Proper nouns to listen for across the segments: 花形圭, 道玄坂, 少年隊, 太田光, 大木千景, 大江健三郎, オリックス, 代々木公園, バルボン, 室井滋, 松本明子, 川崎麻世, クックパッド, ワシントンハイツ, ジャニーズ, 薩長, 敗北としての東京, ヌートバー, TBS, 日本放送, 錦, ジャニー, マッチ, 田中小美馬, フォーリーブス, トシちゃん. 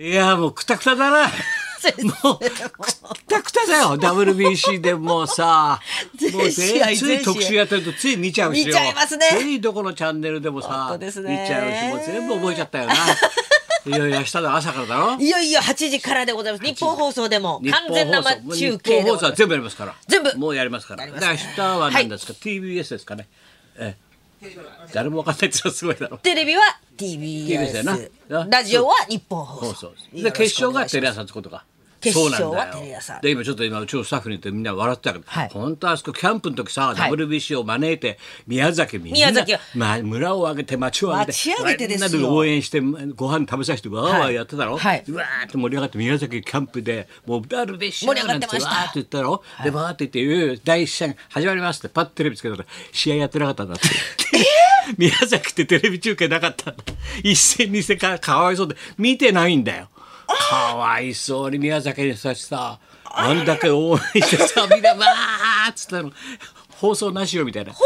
いやもうくたくただな。もうくたくただよ。WBC でもうさ、もうつい特集やってるとつい見ちゃうしよ。見ちゃいますね。ついどこのチャンネルでもさ、見ちゃうし、もう全部覚えちゃったよな。いよいよ明日の朝からだろ。いよいよ8時からでございます。日本放送でも完全生中継で。日本放送は全部やりますから。全部。もうやりますから。明日は何ですか。TBS ですかね。誰も分かんないってのはすごいだろ。テレビは TBS、 ラジオは日本放送で、決勝がテレ朝ってことか。決勝はテレ朝で、今ちょっと今うちのスタッフに言ってみんな笑ってたけど、本当あそこキャンプの時さ、 WBC を招いて宮崎みんな村を挙げて町を挙げてみんなで応援してご飯食べさせてわーわーやってたろ。うわーって盛り上がって宮崎キャンプでもう WBC なんてわーって言ったろ。でわーって言って第一試合始まりますってパッとテレビつけたら試合やってなかったんだって。宮崎ってテレビ中継なかったんだ。一戦二戦かわいそうで見てないんだよ。かわいそうに宮崎にさしてさ、あんだけ応援してさ、みんなわーっつったの。放送なしよみたいな。もう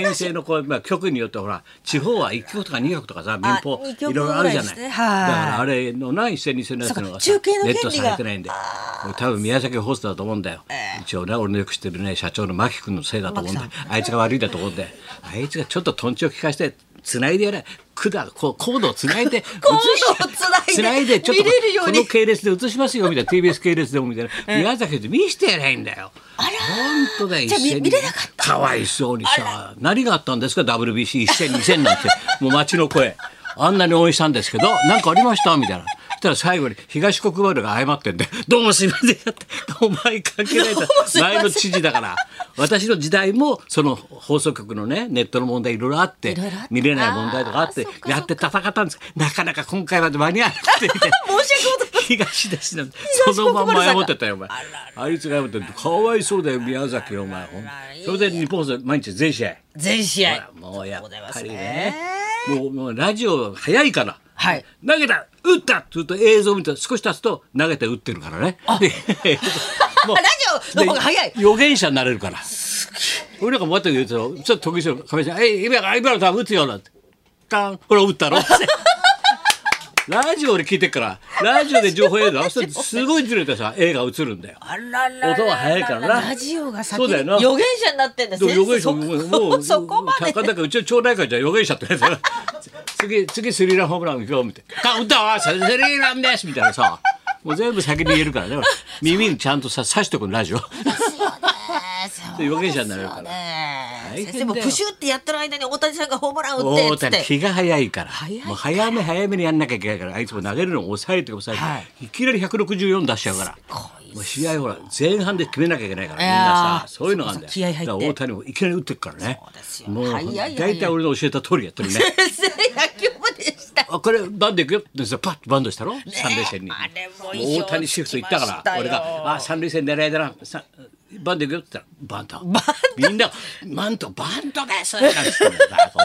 編成の声、まあ、局によってほら地方は1局とか2局とかさ、民放いろいろあるじゃない。だからあれのない一戦二戦のやつのがさ、ネットされてないんで、多分宮崎放送だと思うんだよ。一応ね、俺のよく知ってるね社長の牧君のせいだと思うんだ。あいつが悪いだと思うんで、あいつがちょっととんちを利かしてつないでやれ。コードをつないで、つないで、ちょっとこの系列で映しますよみたいな、TBS 系列でもみたいな、宮崎で見してやれないんだよ。あら、本当だよ。じゃあ見れなかった。かわいそうにさ、何があったんですか WBC 一戦二戦なんて、もう街の声、あんなに応援したんですけど、なんかありましたみたいな。そしたら最後に東国原が謝ってんで、どうもすいませんやって、お前関係ないんだ、前の知事だから。私の時代もその放送局のね、ネットの問題いろいろあって、見れない問題とかあってやって戦ったんです。なかなか今回まで間に合わなくてみたいな。東出しなんてそのまんま謝ってたよお前。あいつが謝ってかわいそうだよ宮崎お前。それで日本放送毎日全試合。全試合。もうやっぱりね。もうラジオ早いから。はい、投げた打ったって言うと映像を見て少し経つと投げて打ってるからね。ラジオの方が早い。予言者になれるから。俺なんかもって言うとちょっと得意そうな亀井さん、今の球打つよなんて。ほら打ったろ。ラジオ俺聞いてっからラジオで情報映像すごいずれてさ映画映るんだよ。音は早いからな。ラジオが先に予言者になってんですね。予言者もうそこまで。高々うちの町内会じゃ予言者ってやつだな。次スリーランホームラン行こうみたいな。打ったわスリーランですみたいなさ、もう全部先に言えるからね。耳にちゃんとさ刺しとくのラジオ。予言者になれるから。先生もプシュってやってる間に大谷さんがホームラン打ってって。大谷気が早いから。もう早め早めにやんなきゃいけないから。あいつも投げるのを抑えて抑えて。いきなり164出しちゃうから。もう試合ほら前半で決めなきゃいけないからみんなさ、そういうのがあるんだよ。だから大谷もいきなり打ってくからね。もう大体俺の教えた通りやってるね。これバンド行くよってパッとバンドしたろ三塁線に。大谷シフト行ったから俺が三塁線狙いだな。バンド行くよって言ったらバンド。みんなマントバンドです。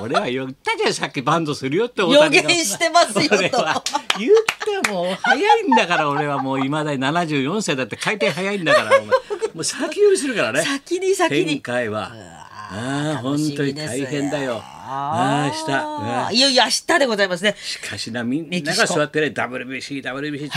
俺は言ったじゃんさっきバンドするよって予言してますよと。言っても早いんだから俺はもういまだに74歳だって回転早いんだからもう先寄りするからね。先に今回は本当に大変だよ。明日いよいよ明日でございますね。しかしなみんなが座ってね WBC って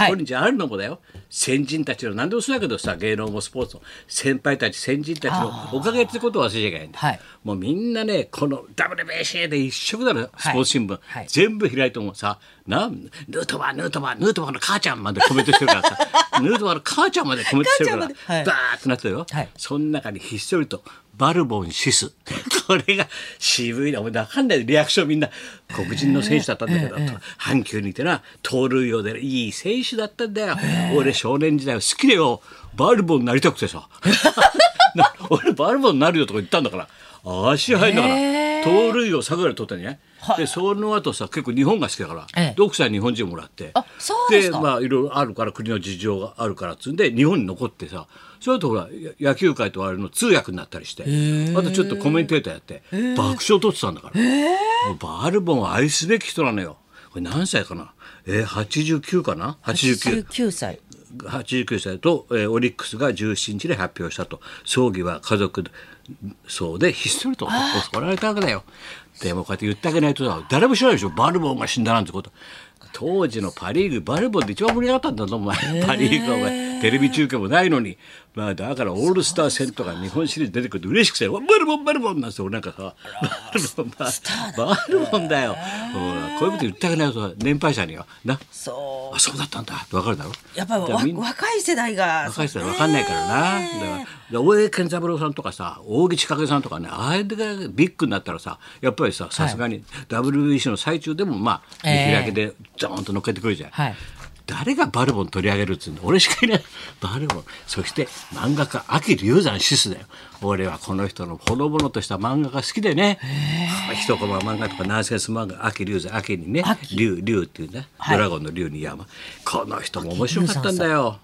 今日あるのもだよ。先人たちの何でもそうだけどさ、芸能もスポーツも先輩たち先人たちのおかげってことを忘れちゃいけないんだ。もうみんなねこの WBC で一色だろ。スポーツ新聞全部開いてもさ、ヌートバーの母ちゃんまでコメントしてるからさ、ヌートバーの母ちゃんまでコメントしてるからバーッとなってるよ。その中にひっそりとバルボンシス、これが渋いな。分かんないリアクション。みんな黒人の選手だったんだけど、阪急にいてな盗塁用でいい選手だったんだよ。俺少年時代は好きでよバルボンになりたくてさ俺バルボンになるよとか言ったんだから足早いんだから盗塁を桜井取ったんじゃない。でその後さ結構日本が好きだから奥さん日本人もらって、でまあいろいろあるから国の事情があるからっつうんで日本に残ってさ、それとほら野球界と我々の通訳になったりして、あとちょっとコメンテーターやって爆笑を取ってたんだから、もうバルボンを愛すべき人なのよ。これ何歳かな、89かな、89歳と、オリックスが17日で発表したと。葬儀は家族葬でひっそりと襲われたわけだよ。でもこうやって言ってあげないと誰も知らないでしょバルボンが死んだなんてこと。当時のパ・リーグバレーボールで一番盛り上がったんだぞお前、パ・リーグはお前テレビ中継もないのに、まあ、だからオールスター戦とか日本シリーズ出てくると嬉しくてバルボンバルボンなんですよ。俺なんかさバルボンだよ、こういうこと言ってあげないと年配者にはな、そうあそうだったんだって分かるだろ。やっぱり若い世代が若い世代分かんないからな。だから大江健三郎さんとかさ大木千景さんとかね、ああいうビッグになったらさやっぱりささすがに WBC の最中でもまあ見開きでドーンと乗っけてくるじゃん、はい、誰がバルボン取り上げるっつうの、俺しかいない。バルボン、そして漫画家秋龍山シスだよ。俺はこの人のほのぼのとした漫画が好きでね、一コマ漫画とかナンセンス漫画、秋龍山、秋にね龍っていうね、はい、ドラゴンの龍に山、この人も面白かったんだよ。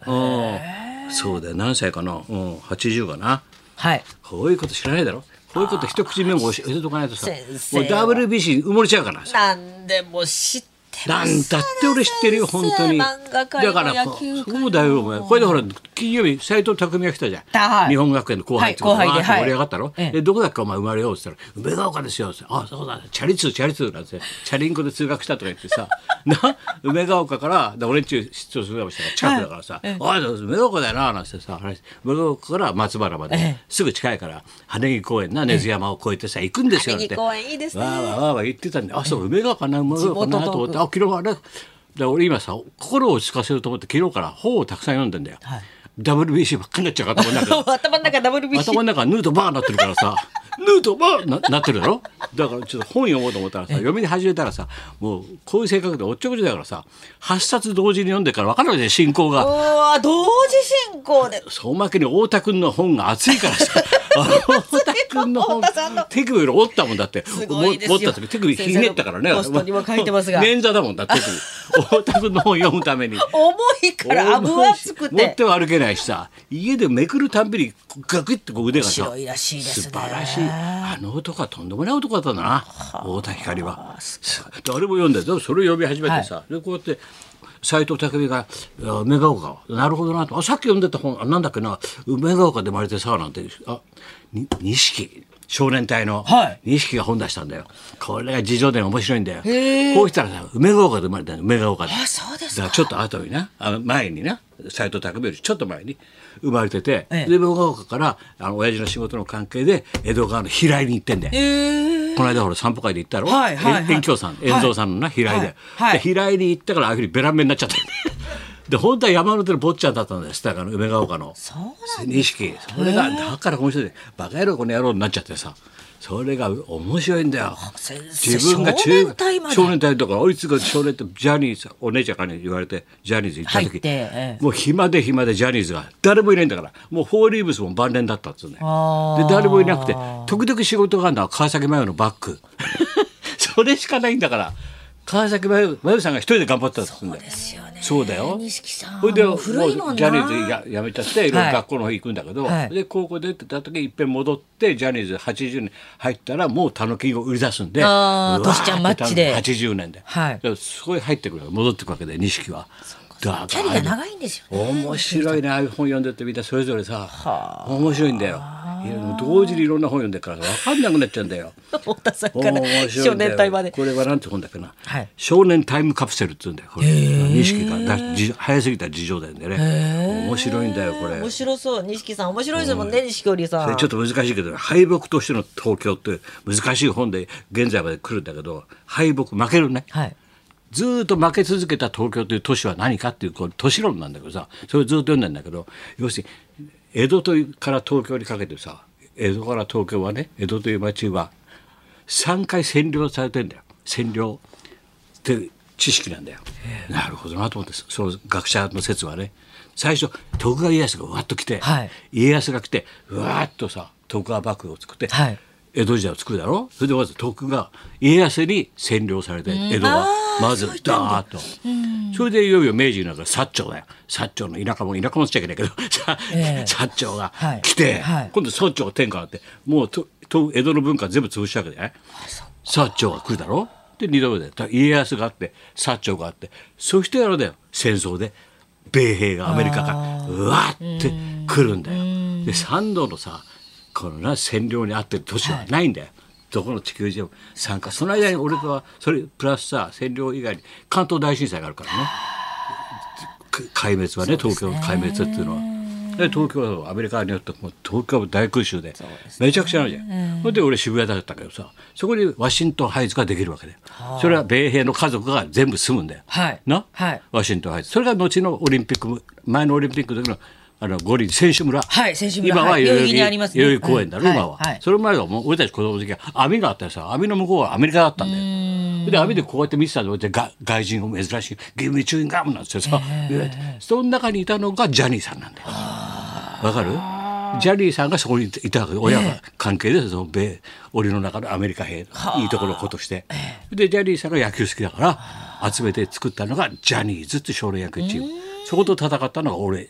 そうだよ、何歳かな、80かな、はい、こういうこと知らないだろ。こういうこと一口目も教えとかないとさ、もう WBC 埋もれちゃうからさ。なんでも知ってなんだって俺知ってるよ本当に。だからそうだよお前。これでほら金曜日斎藤匠が来たじゃん。日本学園の後輩ってことで盛り上がったろ。でどこだっけお前生まれようって言ったら梅ヶ丘ですよって。あそうだチャリ通チャリ通なんてチャリンコで通学したとか言ってさ、な梅ヶ丘から俺んち出張するかもしれない近くだからさ、あ梅ヶ丘だよななんてさ話、梅ヶ丘から松原まですぐ近いから羽根木公園な根津山を越えてさ行くんですよって。羽根木公園いいですね。わわわわ言ってたんで、あそう梅ヶ丘な梅ヶ丘なと思って。昨日はね、俺今さ心を落ち着かせようと思って昨日から本をたくさん読んでんだよ、はい、WBC ばっかりなっちゃう頭の中頭の中 WBC 頭の中ヌートバーになってるからさヌートバー なってるだろ。だからちょっと本読もうと思ったらさ読み始めたらさ、もうこういう性格でおっちょこちょだからさ8冊同時に読んでから分かるわけで進行が、うわ同時進行で、そうおまけに太田君の本が熱いからさ太田君の本手首裏折ったもんだって、折った時手首ひねったからね、ポストにも書いてますが捻挫だもんだって太田君の本読むために重いから分厚くて持っては歩けないしさ、家でめくるたんびにガクッとこう腕がさ白いらしいですね。素晴らしい、あの男はとんでもない男だったんだな太田光は。誰も読んでそれを読み始めてさ、はい、でこうやって斎藤工が梅ヶ丘なるほどなと、あさっき読んでた本なんだっけな、梅ヶ丘で生まれてさなんて、あ錦少年隊の錦が本出したんだよ、はい、これが自叙伝面白いんだよ。こうしたらさ梅ヶ丘で生まれたの、梅ヶ丘で、そうですか、だからちょっと後にな、前にな斎藤工よりちょっと前に生まれてて、梅ヶ丘から親父の仕事の関係で江戸川の平井に行ってんだよ。この間ほら散歩会で行ったろ、遠京さん遠蔵さんのな平井で、平井に行ったからああいうふうにベランメになっちゃったんだで本当は山の手の坊ちゃんだったんですだから梅ヶ丘の錦、それがだから面白いでバカ野郎この野郎になっちゃってさ、それが面白いんだよ。自分が少年隊だから、あいつが少年隊ジャニーズお姉ちゃんから言われてジャニーズ行った時、もう暇で暇でジャニーズが誰もいないんだから、もうフォーリーブスも晩年だったっつうね。で誰もいなくて時々仕事があるのは川崎麻世のバッグそれしかないんだから、川崎麻世さんが一人で頑張ったっつうんだよ。そうだよ。それでもうジャニーズやめちゃっていろいろ学校の方行くんだけど、はい、で高校出てた時いっぺん戻ってジャニーズ80年入ったらもうたぬきを売り出すんで、トシちゃんマッチで80年で、はい、すごい入ってくる戻ってくるわけで錦は。キャリア長いんですよね。面白いね、ああいう本読んでてみんなそれぞれさ面白いんだよ。同時にいろんな本読んでるから分かんなくなっちゃうんだよ太田さんから少年隊まで。これはなんて本だっけな、少年タイムカプセルって言うんだよこれ。錦が早すぎた事情だよね。面白いんだよこれ。面白そう、錦さん面白いですもんね、錦織さん。ちょっと難しいけど敗北としての東京って難しい本で現在まで来るんだけど、敗北負けるね、ずっと負け続けた東京という都市は何かっていう都市論なんだけどさ、それをずっと読んでんだけど、要するに江戸から東京にかけてさ、江戸から東京はね、江戸という町は3回占領されてんだよ。占領って知識なんだよ。なるほどなと思って、その学者の説はね、最初徳川家康がわっと来て、家康が来てわーっとさ徳川幕府を作って、江戸時代を作るだろ。それでまず徳川家康に占領されて江戸はまずダーッと、それでいよいよ明治になるから薩長だよ。薩長の田舎もっちゃいけないけど薩長が来て、今度薩長が天下になってもう江戸の文化全部潰したわけじゃない。薩長が来るだろ。で2度目で家康があって薩長があって、そしてあれだよ戦争で米兵がアメリカからうわって来るんだよ。で3度のさこの占領にあってる都市はないんだよ、どこの地球上も参加、その間に俺とはそれプラスさ占領以外に関東大震災があるからね、壊滅はね、東京の壊滅っていうのはで、東京はアメリカによっても東京は大空襲でめちゃくちゃなるじゃん。それで俺渋谷だったけどさ、そこにワシントンハイツができるわけで、それは米兵の家族が全部住むんだよ、はい、な、はい、ワシントンハイツ、それが後のオリンピック、前のオリンピックの時の五輪選手村、はい、選手村、今は代々木、はい、ね、代々木公園だろ、はい、今は、はい、それ前はもう俺たち子供の時は網があったりさ、網の向こうはアメリカだったんだよ。で網でこうやって見てたので、外人を珍しいギミチューインガムなんですよさ、その中にいたのがジャニーさんなんだよ。わかる？ジャニーさんがそこにいたわけ、親が関係でその米檻の中のアメリカ兵、いいところを子として、でジャニーさんが野球好きだから集めて作ったのがジャニーズって少年野球チーム。そこと戦ったのが俺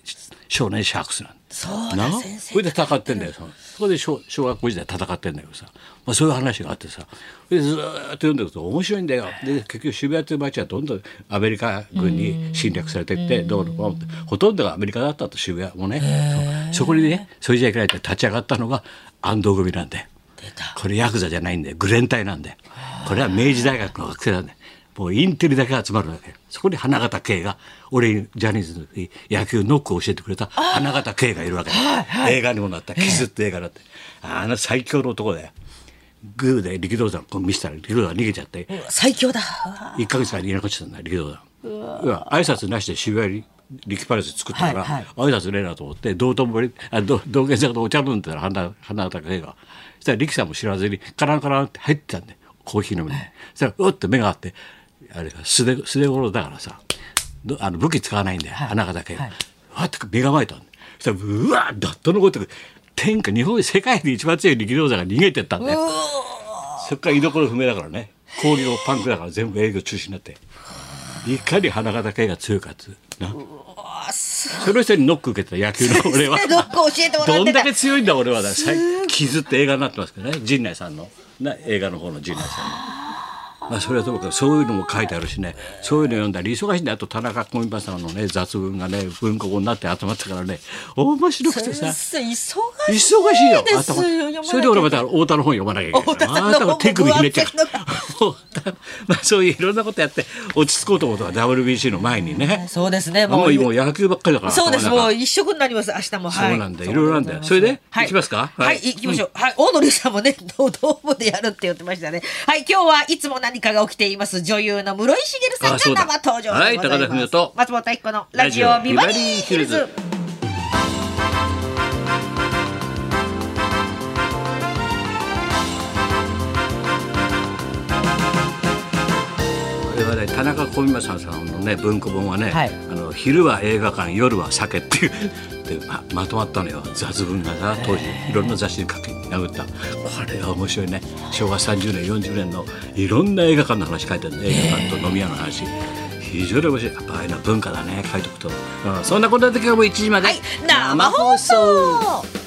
少年シャークスなんだ。そうだ、先生。それで戦ってんだよ。そこで小学校時代戦ってんだけどさ、まあ、そういう話があってさ、でずっと読んでいくと面白いんだよ。で結局渋谷という街はどんどんアメリカ軍に侵略されていって、どうのこうのってほとんどがアメリカだったと、渋谷もね、そこにね、それじゃいけないって立ち上がったのが安藤組なんで、これヤクザじゃないんでグレン隊なんで、これは明治大学の学生なんで、もうインテリだけ集まるだけ。そこに花形圭が、俺にジャニーズの野球ノックを教えてくれた花形圭がいるわけだ、はいはい、映画にもなった、キスって映画だって、あの最強の男だよ。グーで力道山こう見せたら力道山逃げちゃって、最強だ、1ヶ月間にいなくなっちゃったんだ力道山。挨拶なしで渋谷に力パレス作ったから、はいはい、挨拶ねえなと思って、道玄坂とお茶飲んでたら花形圭が、そしたら力さんも知らずにカランカランって入ってたんで、コーヒー飲みに、そしたらうって目があって、あれ素手頃だからさ、武器使わないんだよ、はい、花形圭が、はい、わって身構えたんだ。そしたらうわーだっと残ってくる、天下日本世界で一番強い力道山が逃げてったんだよ。そっから居所不明だからね、工業パンクだから全部営業中止になって、いかに花形圭が強いかってな、その人にノック受けてた野球の俺はどんだけ強いんだ俺はだ、傷って映画になってますけどね、陣内さんの映画の方の陣内さんの。まあ、それはともかくそういうのも書いてあるしね、そういうの読んだり忙しいんだよ。あと田中小美馬さんのね雑文がね文庫になって集まったからね、面白くてさ、忙しいよ頭。それで俺また太田の本読まなきゃいけないから、また手首ひねっちゃうまあそういういろんなことやって落ち着こうと思ったら WBC の前にね、そうですね、もう野球ばっかりだから、そうです、もう一色になります明日も、はい、そうなんだ、いろいろなんだよ。それで行きますか、はい行きましょう。オードリーさんもねどうもでやるって言ってましたね。はい、今日はいつも何かが起きています女優の室井滋さんが生登場でございます、はい、と松本明子のラジオビバリーヒルズ。これはね田中小美馬さんのね文庫本はね、はい、昼は映画館夜は酒っていうまとまったのよ、雑文がさ、当時いろんな雑誌に書き殴った。これが面白いね、昭和30年40年のいろんな映画館の話書いてる、ね、映画館と飲み屋の話、非常に面白い。やっぱああいうのは文化だね、書いておくと、うん、そんなことだった今日も1時まで、はい、生放送。